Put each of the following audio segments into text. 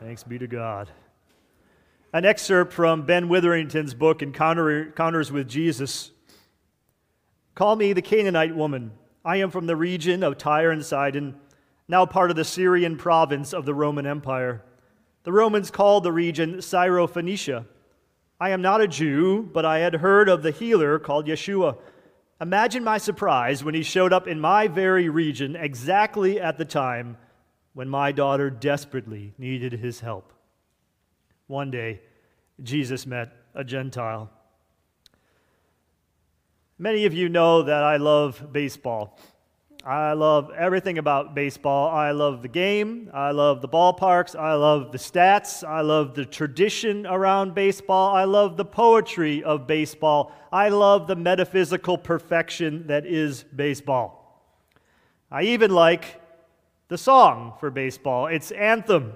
Thanks be to God. An excerpt from Ben Witherington's book, Encounters with Jesus. Call me the Canaanite woman. I am from the region of Tyre and Sidon, now part of the Syrian province of the Roman Empire. The Romans called the region Syrophoenicia. I am not a Jew, but I had heard of the healer called Yeshua. Imagine my surprise when he showed up in my very region exactly at the time when my daughter desperately needed his help. One day, Jesus met a Gentile. Many of you know that I love baseball. I love everything about baseball. I love the game. I love the ballparks. I love the stats. I love the tradition around baseball. I love the poetry of baseball. I love the metaphysical perfection that is baseball. I even like the song for baseball, its anthem,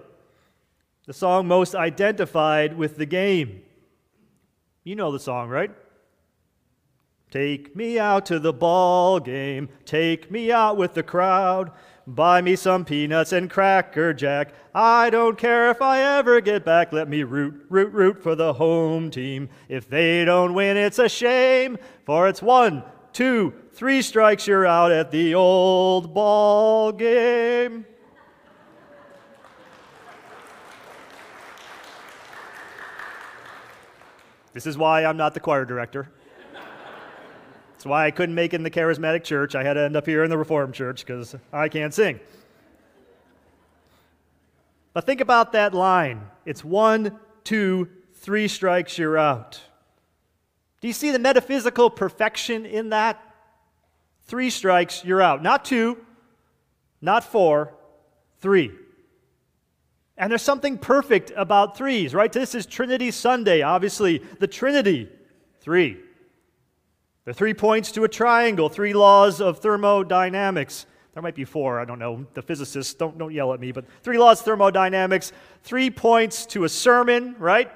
the song most identified with the game. You know the song, right? Take me out to the ball game, take me out with the crowd, buy me some peanuts and Cracker Jack. I don't care if I ever get back, let me root for the home team. If they don't win, it's a shame, for it's 1, 2, 3 strikes, you're out at the old ball game. This is why I'm not the choir director. That's why I couldn't make it in the charismatic church. I had to end up here in the Reformed church because I can't sing. But think about that line. It's 1, 2, 3 strikes, you're out. Do you see the metaphysical perfection in that? 3 strikes, you're out. Not 2, not 4, 3. And there's something perfect about threes, right? This is Trinity Sunday, obviously. The Trinity, 3. The 3 points to a triangle, 3 laws of thermodynamics. There might be 4, I don't know. The physicists, don't yell at me, but 3 laws of thermodynamics, 3 points to a sermon, right?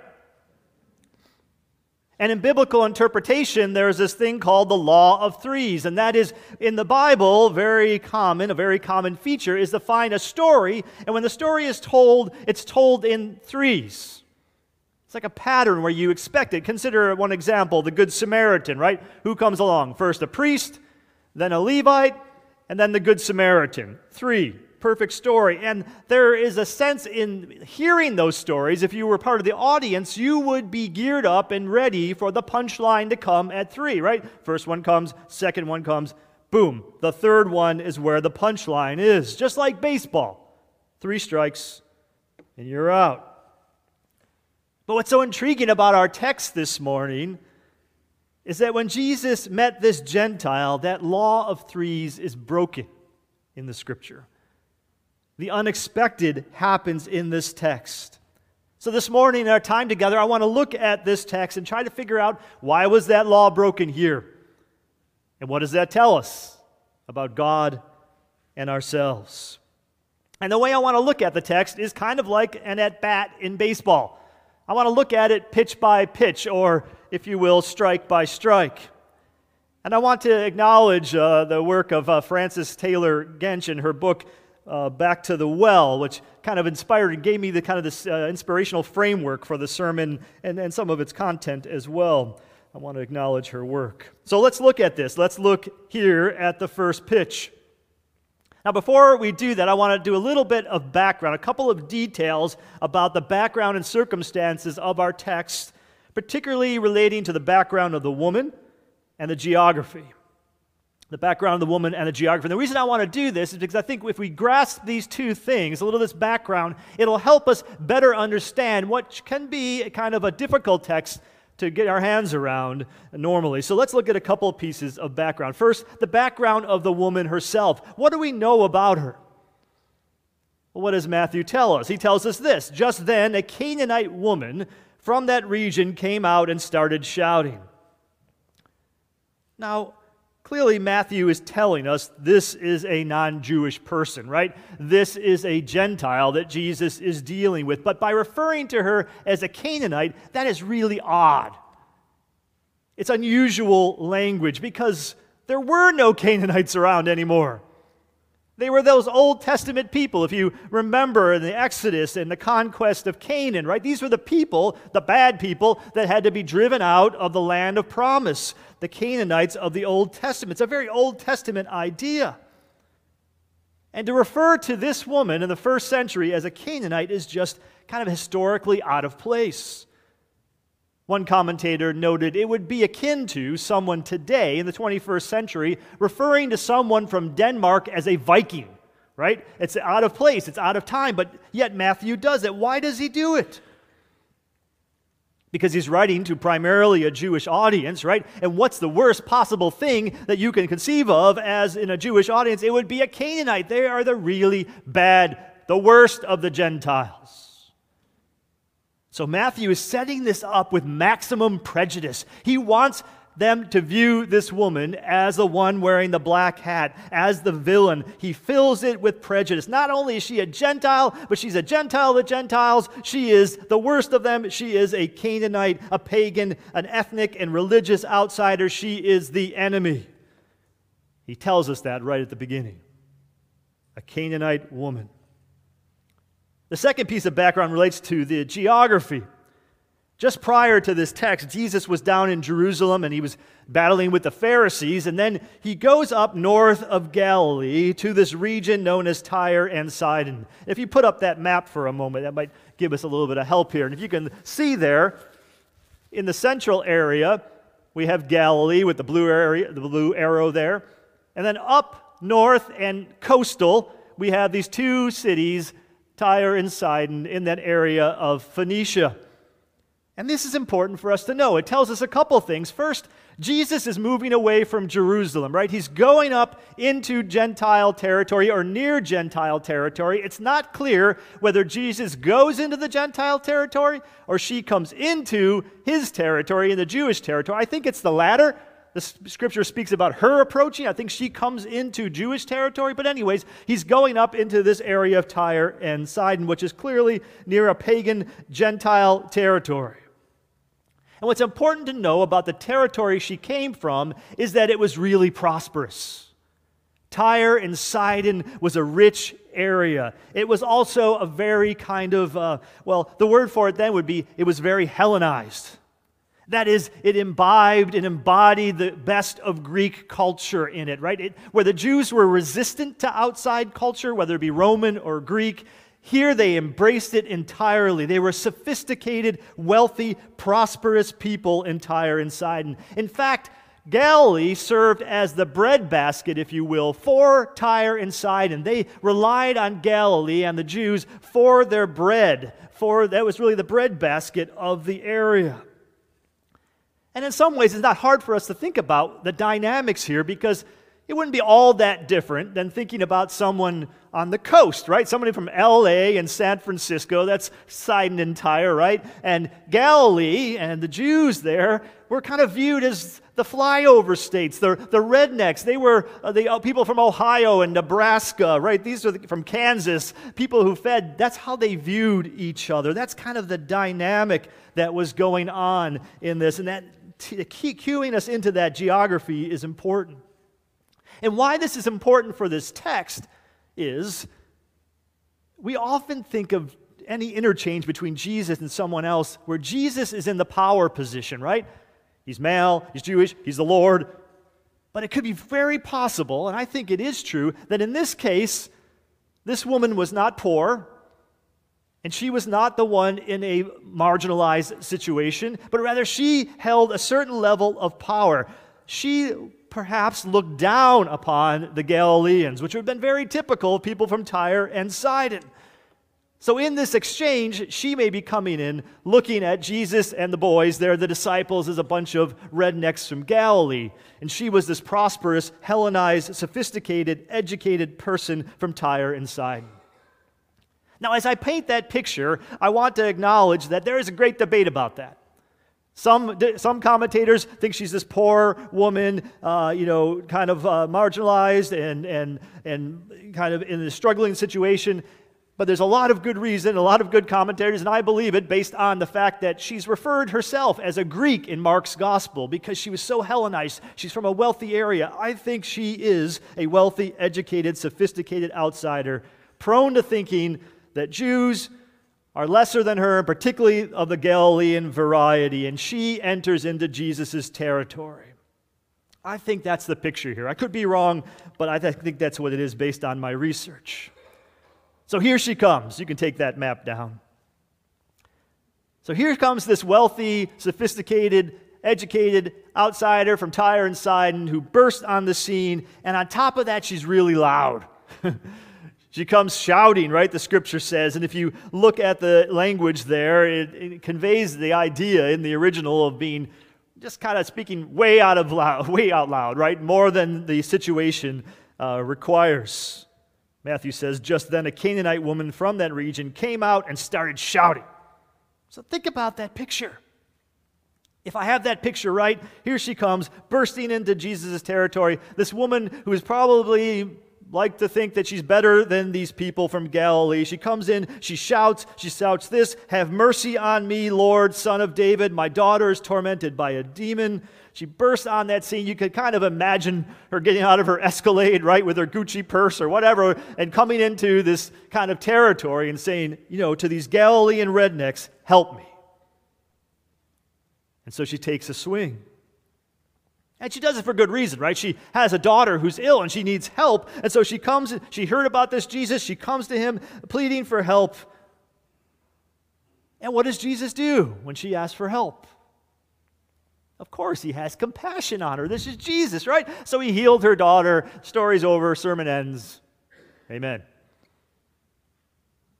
And in biblical interpretation, there's this thing called the law of threes, and that is, in the Bible, a very common feature is to find a story, and when the story is told, it's told in threes. It's like a pattern where you expect it. Consider one example, the Good Samaritan, right? Who comes along? First a priest, then a Levite, and then the Good Samaritan. 3. Perfect story. And there is a sense in hearing those stories, if you were part of the audience, you would be geared up and ready for the punchline to come at 3, right? First one comes, second one comes, boom. The third one is where the punchline is. Just like baseball. 3 strikes and you're out. But what's so intriguing about our text this morning is that when Jesus met this Gentile, that law of threes is broken in the Scripture. The unexpected happens in this text. So this morning, in our time together, I want to look at this text and try to figure out why was that law broken here? And what does that tell us about God and ourselves? And the way I want to look at the text is kind of like an at-bat in baseball. I want to look at it pitch by pitch, or, if you will, strike by strike. And I want to acknowledge the work of Frances Taylor Gensch in her book, Back to the Well, which kind of inspired and gave me the kind of this inspirational framework for the sermon and some of its content as well. I want to acknowledge her work. So let's look at this. Let's look here at the first pitch. Now, before we do that, I want to do a little bit of background, a couple of details about the background and circumstances of our text, particularly relating to the background of the woman and the geography. The background of the woman and the geography. And the reason I want to do this is because I think if we grasp these two things, a little of this background, it'll help us better understand what can be a kind of a difficult text to get our hands around normally. So let's look at a couple of pieces of background. First, the background of the woman herself. What do we know about her? Well, what does Matthew tell us? He tells us this. Just then, a Canaanite woman from that region came out and started shouting. Now, clearly Matthew is telling us this is a non-Jewish person, right? This is a Gentile that Jesus is dealing with. But by referring to her as a Canaanite, that is really odd. It's unusual language because there were no Canaanites around anymore. They were those Old Testament people, if you remember in the Exodus and the conquest of Canaan, right? These were the people, the bad people, that had to be driven out of the land of promise, the Canaanites of the Old Testament. It's a very Old Testament idea. And to refer to this woman in the first century as a Canaanite is just kind of historically out of place. One commentator noted it would be akin to someone today in the 21st century referring to someone from Denmark as a Viking, right? It's out of place, it's out of time, but yet Matthew does it. Why does he do it? Because he's writing to primarily a Jewish audience, right? And what's the worst possible thing that you can conceive of as in a Jewish audience? It would be a Canaanite. They are the really bad, the worst of the Gentiles. So Matthew is setting this up with maximum prejudice. He wants them to view this woman as the one wearing the black hat, as the villain. He fills it with prejudice. Not only is she a Gentile, but she's a Gentile of the Gentiles. She is the worst of them. She is a Canaanite, a pagan, an ethnic and religious outsider. She is the enemy. He tells us that right at the beginning. A Canaanite woman. The second piece of background relates to the geography. Just prior to this text, Jesus was down in Jerusalem and he was battling with the Pharisees, and then he goes up north of Galilee to this region known as Tyre and Sidon. If you put up that map for a moment, that might give us a little bit of help here. And if you can see there, in the central area, we have Galilee with the blue arrow there. And then up north and coastal, we have these two cities, Tyre and Sidon, in that area of Phoenicia. And this is important for us to know. It tells us a couple things. First, Jesus is moving away from Jerusalem, right? He's going up into Gentile territory or near Gentile territory. It's not clear whether Jesus goes into the Gentile territory or she comes into his territory, in the Jewish territory. I think it's the latter. The scripture speaks about her approaching. I think she comes into Jewish territory. But anyways, he's going up into this area of Tyre and Sidon, which is clearly near a pagan Gentile territory. And what's important to know about the territory she came from is that it was really prosperous. Tyre and Sidon was a rich area. It was also a very kind of, the word for it then would be, it was very Hellenized. That is, it imbibed and embodied the best of Greek culture in it, right? Where the Jews were resistant to outside culture, whether it be Roman or Greek, here they embraced it entirely. They were sophisticated, wealthy, prosperous people in Tyre and Sidon. In fact, Galilee served as the breadbasket, if you will, for Tyre and Sidon. They relied on Galilee and the Jews for their bread. That was really the breadbasket of the area. And in some ways, it's not hard for us to think about the dynamics here, because it wouldn't be all that different than thinking about someone on the coast, right? Somebody from L.A. and San Francisco, that's Sidon and Tyre, right? And Galilee and the Jews there were kind of viewed as the flyover states, the rednecks. They were the people from Ohio and Nebraska, right? These are from Kansas, people who fed. That's how they viewed each other. That's kind of the dynamic that was going on in this, and that cueing us into that geography is important. And why this is important for this text is we often think of any interchange between Jesus and someone else where Jesus is in the power position, right? He's male, he's Jewish, he's the Lord. But it could be very possible, and I think it is true, that in this case, this woman was not poor, and she was not the one in a marginalized situation, but rather she held a certain level of power. She perhaps looked down upon the Galileans, which would have been very typical of people from Tyre and Sidon. So in this exchange, she may be coming in, looking at Jesus and the boys there, the disciples, as a bunch of rednecks from Galilee. And she was this prosperous, Hellenized, sophisticated, educated person from Tyre and Sidon. Now, as I paint that picture, I want to acknowledge that there is a great debate about that. Some commentators think she's this poor woman, marginalized and kind of in a struggling situation. But there's a lot of good reason, a lot of good commentaries, and I believe it based on the fact that she's referred herself as a Greek in Mark's gospel because she was so Hellenized. She's from a wealthy area. I think she is a wealthy, educated, sophisticated outsider, prone to thinking that Jews are lesser than her, particularly of the Galilean variety, and she enters into Jesus' territory. I think that's the picture here. I could be wrong, but I think that's what it is based on my research. So here she comes. You can take that map down. So here comes this wealthy, sophisticated, educated outsider from Tyre and Sidon who bursts on the scene, and on top of that, she's really loud. She comes shouting, right, the Scripture says, and if you look at the language there, it conveys the idea in the original of being just kind of speaking way out loud, right, more than the situation requires. Matthew says, just then a Canaanite woman from that region came out and started shouting. So think about that picture. If I have that picture right, here she comes, bursting into Jesus' territory. This woman who is probably like to think that she's better than these people from Galilee. She comes in, she shouts this, "Have mercy on me, Lord, Son of David. My daughter is tormented by a demon." She bursts on that scene. You could kind of imagine her getting out of her Escalade, right, with her Gucci purse or whatever, and coming into this kind of territory and saying, you know, to these Galilean rednecks, help me. And so she takes a swing. And she does it for good reason, right? She has a daughter who's ill and she needs help. And so she comes, she heard about this Jesus. She comes to him pleading for help. And what does Jesus do when she asks for help? Of course, he has compassion on her. This is Jesus, right? So he healed her daughter. Story's over. Sermon ends. Amen.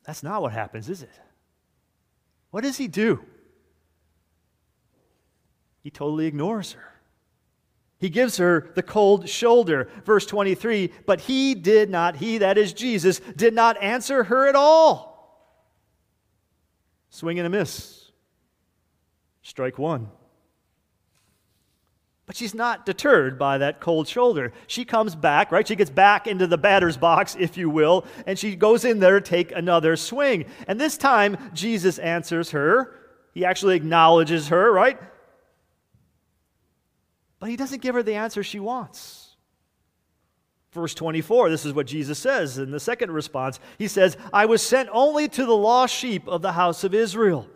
That's not what happens, is it? What does he do? He totally ignores her. He gives her the cold shoulder. Verse 23, but he, that is Jesus, did not answer her at all. Swing and a miss. Strike one. But she's not deterred by that cold shoulder. She comes back, right? She gets back into the batter's box, if you will, and she goes in there to take another swing. And this time, Jesus answers her. He actually acknowledges her, right? But he doesn't give her the answer she wants. Verse 24, this is what Jesus says in the second response. He says, "I was sent only to the lost sheep of the house of Israel."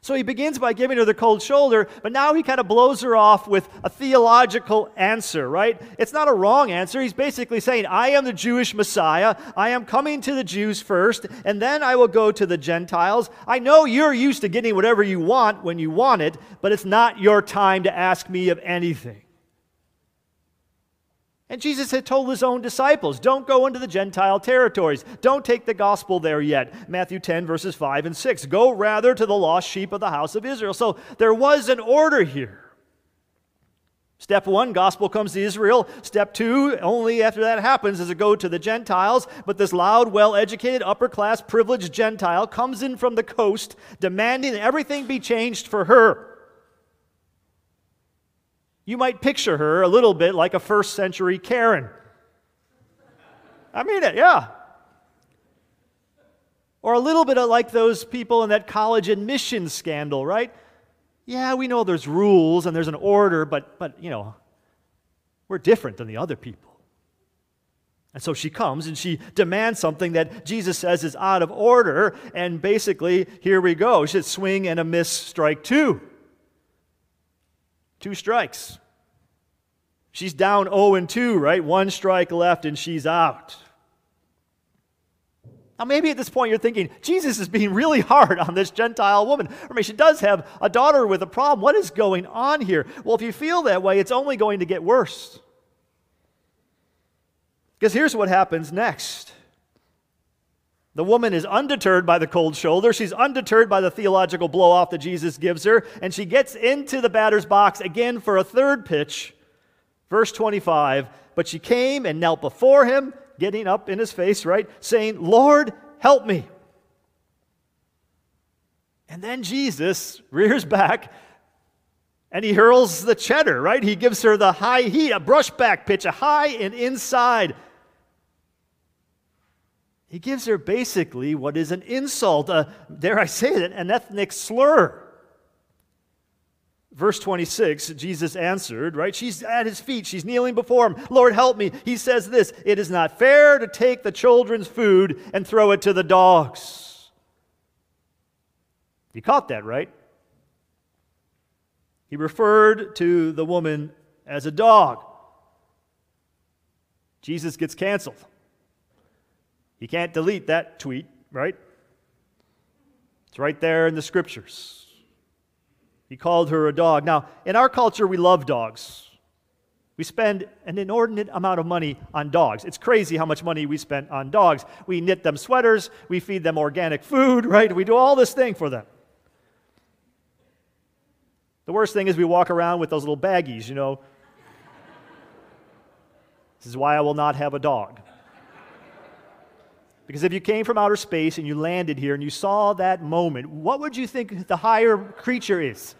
So he begins by giving her the cold shoulder, but now he kind of blows her off with a theological answer, right? It's not a wrong answer. He's basically saying, I am the Jewish Messiah. I am coming to the Jews first, and then I will go to the Gentiles. I know you're used to getting whatever you want when you want it, but it's not your time to ask me of anything. And Jesus had told his own disciples, don't go into the Gentile territories. Don't take the gospel there yet. Matthew 10, verses 5 and 6. Go rather to the lost sheep of the house of Israel. So there was an order here. Step one, gospel comes to Israel. Step two, only after that happens is it go to the Gentiles. But this loud, well-educated, upper-class, privileged Gentile comes in from the coast, demanding that everything be changed for her. You might picture her a little bit like a first-century Karen. I mean it, yeah. Or a little bit like those people in that college admissions scandal, right? Yeah, we know there's rules and there's an order, but you know, we're different than the other people. And so she comes and she demands something that Jesus says is out of order, and basically, here we go. She says, swing and a miss, strike two. Two strikes. She's down 0-2, right? One strike left and she's out. Now maybe at this point you're thinking, Jesus is being really hard on this Gentile woman. I mean, she does have a daughter with a problem. What is going on here? Well, if you feel that way, it's only going to get worse. Because here's what happens next. The woman is undeterred by the cold shoulder. She's undeterred by the theological blow-off that Jesus gives her, and she gets into the batter's box again for a third pitch. Verse 25, but she came and knelt before him, getting up in his face, right, saying, Lord, help me. And then Jesus rears back, and he hurls the cheddar, right? He gives her the high heat, a brushback pitch, a high and inside. He gives her basically what is an insult, dare I say it, an ethnic slur. Verse 26, Jesus answered, right? She's at his feet. She's kneeling before him. Lord, help me. He says this, it is not fair to take the children's food and throw it to the dogs. You caught that, right? He referred to the woman as a dog. Jesus gets canceled. He can't delete that tweet, right? It's right there in the scriptures. He called her a dog. Now, in our culture, we love dogs. We spend an inordinate amount of money on dogs. It's crazy how much money we spend on dogs. We knit them sweaters. We feed them organic food, right? We do all this thing for them. The worst thing is we walk around with those little baggies, you know. This is why I will not have a dog. Because if you came from outer space and you landed here and you saw that moment, what would you think the higher creature is?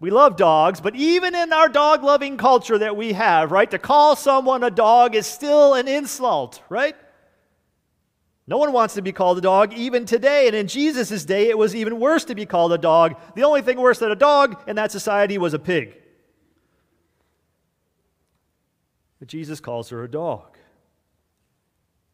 We love dogs, but even in our dog-loving culture that we have, right, to call someone a dog is still an insult, right? No one wants to be called a dog even today, and in Jesus' day, it was even worse to be called a dog. The only thing worse than a dog in that society was a pig. But Jesus calls her a dog.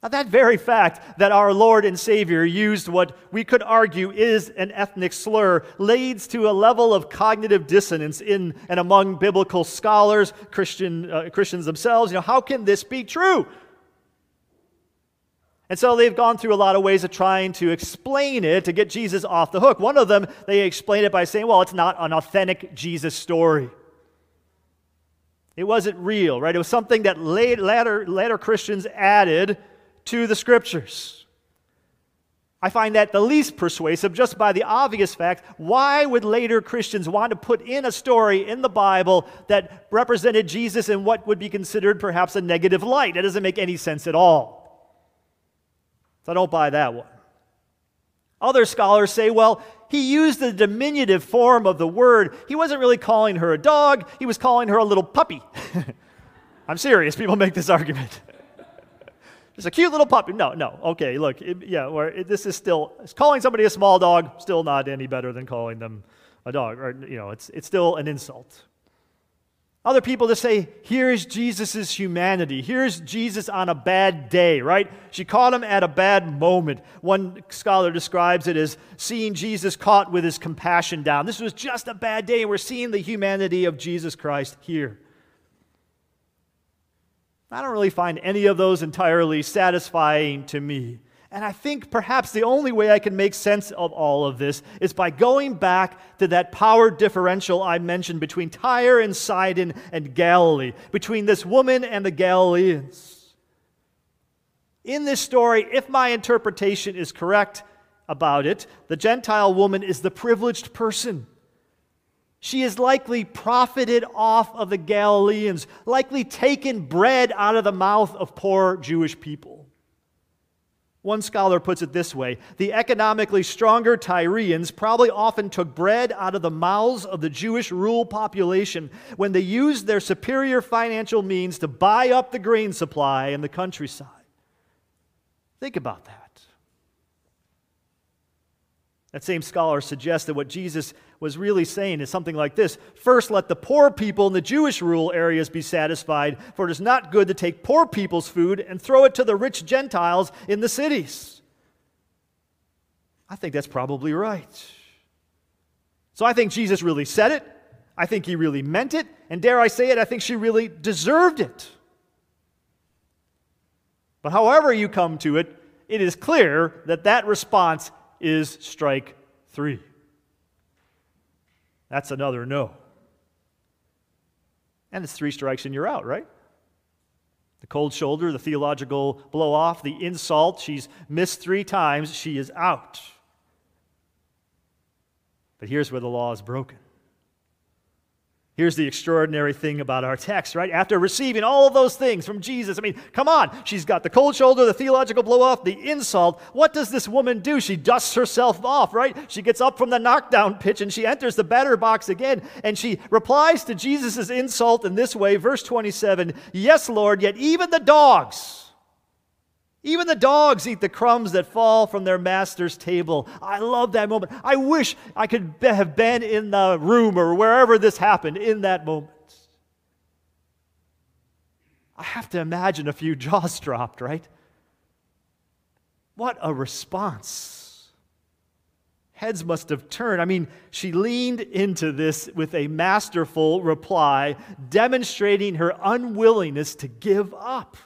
Now, that very fact that our Lord and Savior used what we could argue is an ethnic slur leads to a level of cognitive dissonance in and among biblical scholars, Christians themselves. You know, how can this be true? And so they've gone through a lot of ways of trying to explain it to get Jesus off the hook. One of them, they explain it by saying, well, it's not an authentic Jesus story. It wasn't real, right? It was something that later Christians added to the Scriptures. I find that the least persuasive just by the obvious fact. Why would later Christians want to put in a story in the Bible that represented Jesus in what would be considered perhaps a negative light? That doesn't make any sense at all. So I don't buy that one. Other scholars say, well, he used the diminutive form of the word. He wasn't really calling her a dog. He was calling her a little puppy. I'm serious. People make this argument. Just a cute little puppy. No. Okay, look. This is still, calling somebody a small dog, still not any better than calling them a dog. Or, you know, it's still an insult. Other people just say, here's Jesus' humanity. Here's Jesus on a bad day, right? She caught him at a bad moment. One scholar describes it as seeing Jesus caught with his compassion down. This was just a bad day, and we're seeing the humanity of Jesus Christ here. I don't really find any of those entirely satisfying to me. And I think perhaps the only way I can make sense of all of this is by going back to that power differential I mentioned between Tyre and Sidon and Galilee, between this woman and the Galileans. In this story, if my interpretation is correct about it, the Gentile woman is the privileged person. She is likely profited off of the Galileans, likely taken bread out of the mouth of poor Jewish people. One scholar puts it this way, the economically stronger Tyrians probably often took bread out of the mouths of the Jewish rural population when they used their superior financial means to buy up the grain supply in the countryside. Think about that. That same scholar suggests that what Jesus was really saying is something like this, first let the poor people in the Jewish rural areas be satisfied, for it is not good to take poor people's food and throw it to the rich Gentiles in the cities. I think that's probably right. So I think Jesus really said it, I think he really meant it, and dare I say it, I think she really deserved it. But however you come to it, it is clear that that response is strike three. That's another no. And it's three strikes and you're out, right? The cold shoulder, the theological blow-off, the insult, she's missed three times, she is out. But here's where the law is broken. Here's the extraordinary thing about our text, right? After receiving all of those things from Jesus, I mean, come on. She's got the cold shoulder, the theological blow-off, the insult. What does this woman do? She dusts herself off, right? She gets up from the knockdown pitch, and she enters the batter box again, and she replies to Jesus' insult in this way, verse 27, "Yes, Lord, yet even the dogs eat the crumbs that fall from their master's table." I love that moment. I wish I could have been in the room or wherever this happened in that moment. I have to imagine a few jaws dropped, right? What a response. Heads must have turned. I mean, she leaned into this with a masterful reply, demonstrating her unwillingness to give up.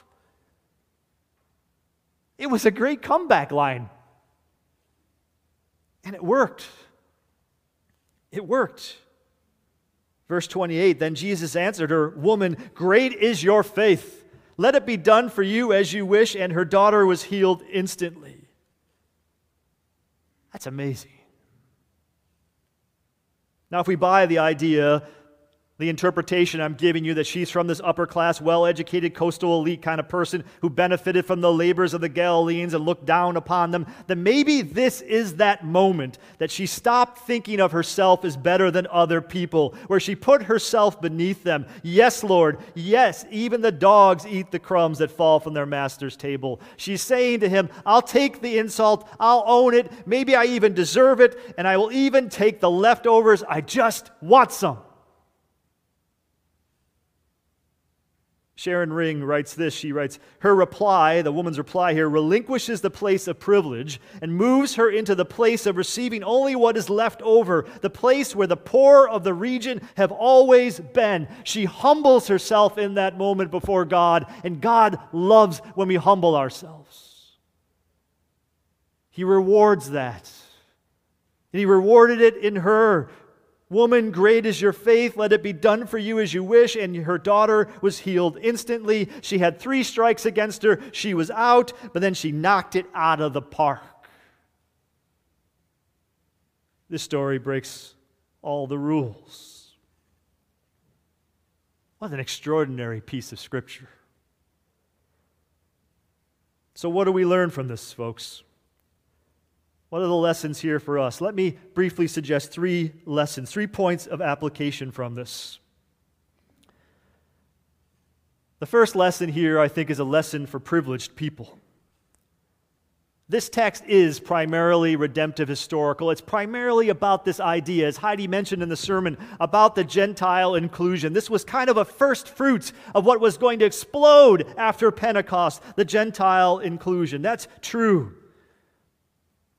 It was a great comeback line. And it worked. It worked. Verse 28, "Then Jesus answered her, 'Woman, great is your faith. Let it be done for you as you wish.' And her daughter was healed instantly." That's amazing. Now, if we buy the idea, the interpretation I'm giving you, that she's from this upper-class, well-educated, coastal elite kind of person who benefited from the labors of the Galileans and looked down upon them, then maybe this is that moment that she stopped thinking of herself as better than other people, where she put herself beneath them. "Yes, Lord, yes, even the dogs eat the crumbs that fall from their master's table." She's saying to him, "I'll take the insult, I'll own it, maybe I even deserve it, and I will even take the leftovers. I just want some." Sharon Ring writes this. She writes, "Her reply," the woman's reply here, "relinquishes the place of privilege and moves her into the place of receiving only what is left over, the place where the poor of the region have always been." She humbles herself in that moment before God, and God loves when we humble ourselves. He rewards that. And He rewarded it in her. "Woman, great is your faith. Let it be done for you as you wish." And her daughter was healed instantly. She had 3 strikes against her. She was out, but then she knocked it out of the park. This story breaks all the rules. What an extraordinary piece of Scripture. So what do we learn from this, folks? What are the lessons here for us? Let me briefly suggest 3 lessons, 3 points of application from this. The first lesson here, I think, is a lesson for privileged people. This text is primarily redemptive historical. It's primarily about this idea, as Heidi mentioned in the sermon, about the Gentile inclusion. This was kind of a first fruits of what was going to explode after Pentecost, the Gentile inclusion. That's true.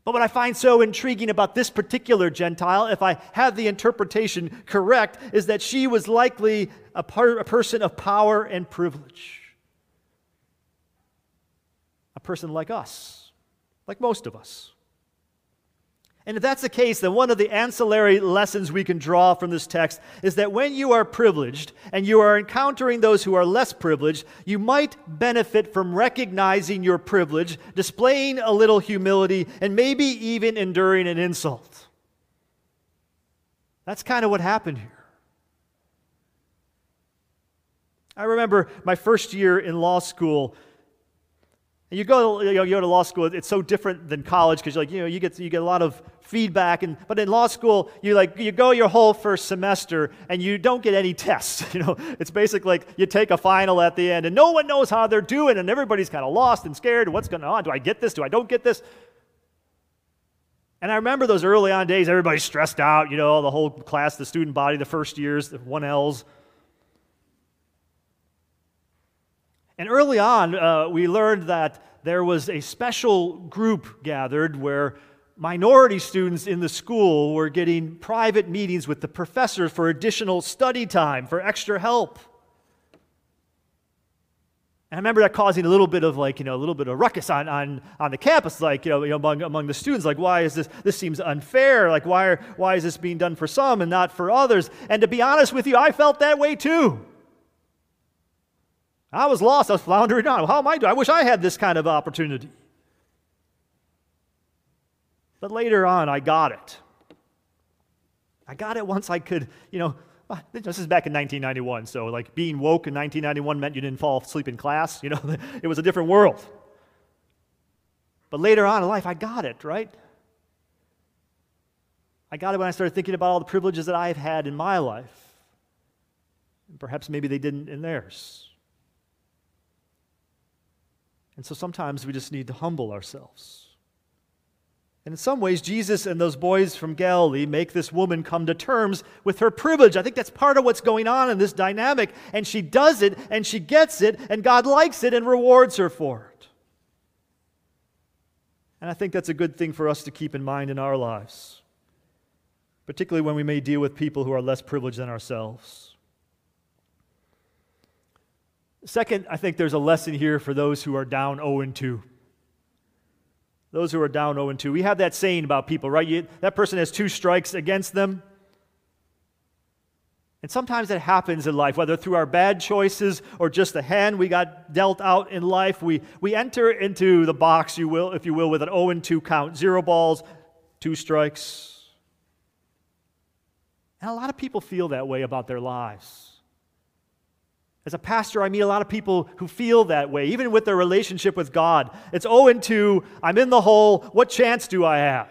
But what I find so intriguing about this particular Gentile, if I have the interpretation correct, is that she was likely a person of power and privilege. A person like us, like most of us. And if that's the case, then one of the ancillary lessons we can draw from this text is that when you are privileged and you are encountering those who are less privileged, you might benefit from recognizing your privilege, displaying a little humility, and maybe even enduring an insult. That's kind of what happened here. I remember my first year in law school. You go to law school. It's so different than college because you get a lot of feedback, but in law school you go your whole first semester and you don't get any tests. It's basically like you take a final at the end and no one knows how they're doing and everybody's kind of lost and scared. What's going on? Do I get this? Do I don't get this? And I remember those early on days. Everybody's stressed out. The whole class, the student body, the first years, the 1Ls. And early on, we learned that there was a special group gathered where minority students in the school were getting private meetings with the professors for additional study time, for extra help. And I remember that causing a little bit of ruckus on the campus, among the students, why is this seems unfair, why is this being done for some and not for others? And to be honest with you, I felt that way too. I was lost. I was floundering on. How am I doing? I wish I had this kind of opportunity. But later on, I got it. I got it once I could, This is back in 1991, so like being woke in 1991 meant you didn't fall asleep in class. You know, it was a different world. But later on in life, I got it, right? I got it when I started thinking about all the privileges that I've had in my life. Perhaps maybe they didn't in theirs. And so sometimes we just need to humble ourselves. And in some ways, Jesus and those boys from Galilee make this woman come to terms with her privilege. I think that's part of what's going on in this dynamic. And she does it, and she gets it, and God likes it and rewards her for it. And I think that's a good thing for us to keep in mind in our lives, particularly when we may deal with people who are less privileged than ourselves. Second, I think there's a lesson here for those who are down 0-2. Those who are down 0-2. We have that saying about people, right? That person has 2 strikes against them. And sometimes that happens in life, whether through our bad choices or just the hand we got dealt out in life. We enter into the box, if you will, with an 0-2 count. 0 balls, 2 strikes. And a lot of people feel that way about their lives. As a pastor, I meet a lot of people who feel that way, even with their relationship with God. It's 0-2, I'm in the hole, what chance do I have?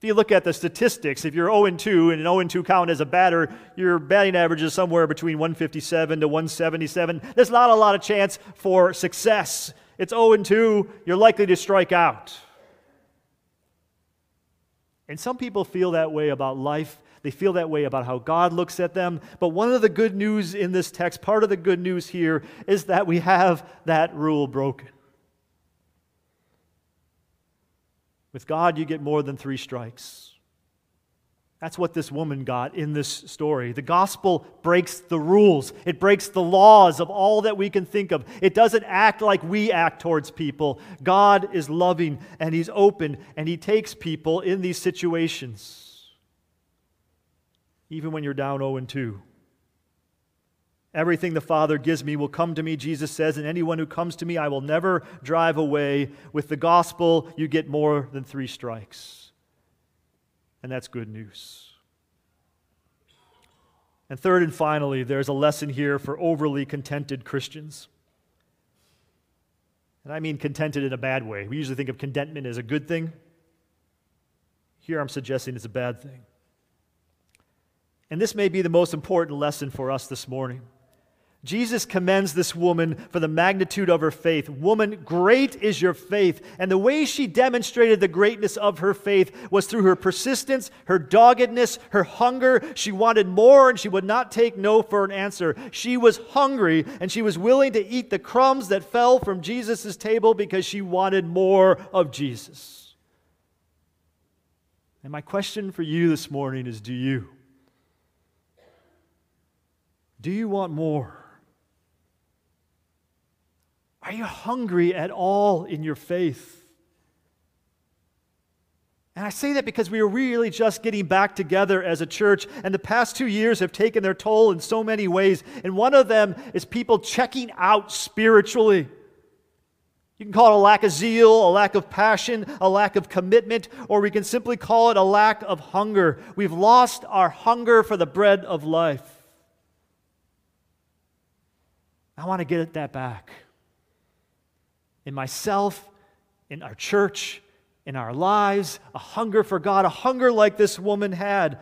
If you look at the statistics, if you're 0-2 and an 0-2 count as a batter, your batting average is somewhere between 157 to 177. There's not a lot of chance for success. It's 0-2, you're likely to strike out. And some people feel that way about life. They feel that way about how God looks at them. But one of the good news in this text, part of the good news here, is that we have that rule broken. With God, you get more than 3 strikes. That's what this woman got in this story. The gospel breaks the rules. It breaks the laws of all that we can think of. It doesn't act like we act towards people. God is loving, and He's open, and He takes people in these situations. Even when you're down 0-2. Everything the Father gives me will come to me, Jesus says, and anyone who comes to me I will never drive away. With the gospel, you get more than 3 strikes. And that's good news. And third and finally, there's a lesson here for overly contented Christians. And I mean contented in a bad way. We usually think of contentment as a good thing. Here I'm suggesting it's a bad thing. And this may be the most important lesson for us this morning. Jesus commends this woman for the magnitude of her faith. Woman, great is your faith. And the way she demonstrated the greatness of her faith was through her persistence, her doggedness, her hunger. She wanted more and she would not take no for an answer. She was hungry and she was willing to eat the crumbs that fell from Jesus' table because she wanted more of Jesus. And my question for you this morning is, do you want more? Are you hungry at all in your faith? And I say that because we are really just getting back together as a church, and the past 2 years have taken their toll in so many ways. And one of them is people checking out spiritually. You can call it a lack of zeal, a lack of passion, a lack of commitment, or we can simply call it a lack of hunger. We've lost our hunger for the bread of life. I want to get that back in myself, in our church, in our lives, a hunger for God, a hunger like this woman had.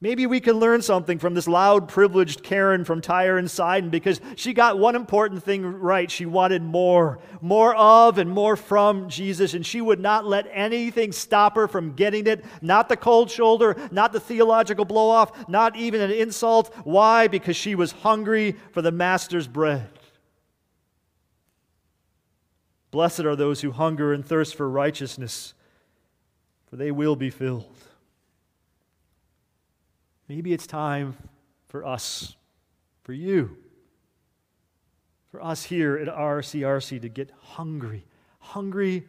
Maybe we can learn something from this loud, privileged Karen from Tyre and Sidon, because she got one important thing right. She wanted more of and more from Jesus, and she would not let anything stop her from getting it, not the cold shoulder, not the theological blow-off, not even an insult. Why? Because she was hungry for the Master's bread. Blessed are those who hunger and thirst for righteousness, for they will be filled. Maybe it's time for us, for you, for us here at RCRC to get hungry, hungry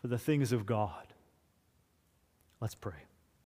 for the things of God. Let's pray.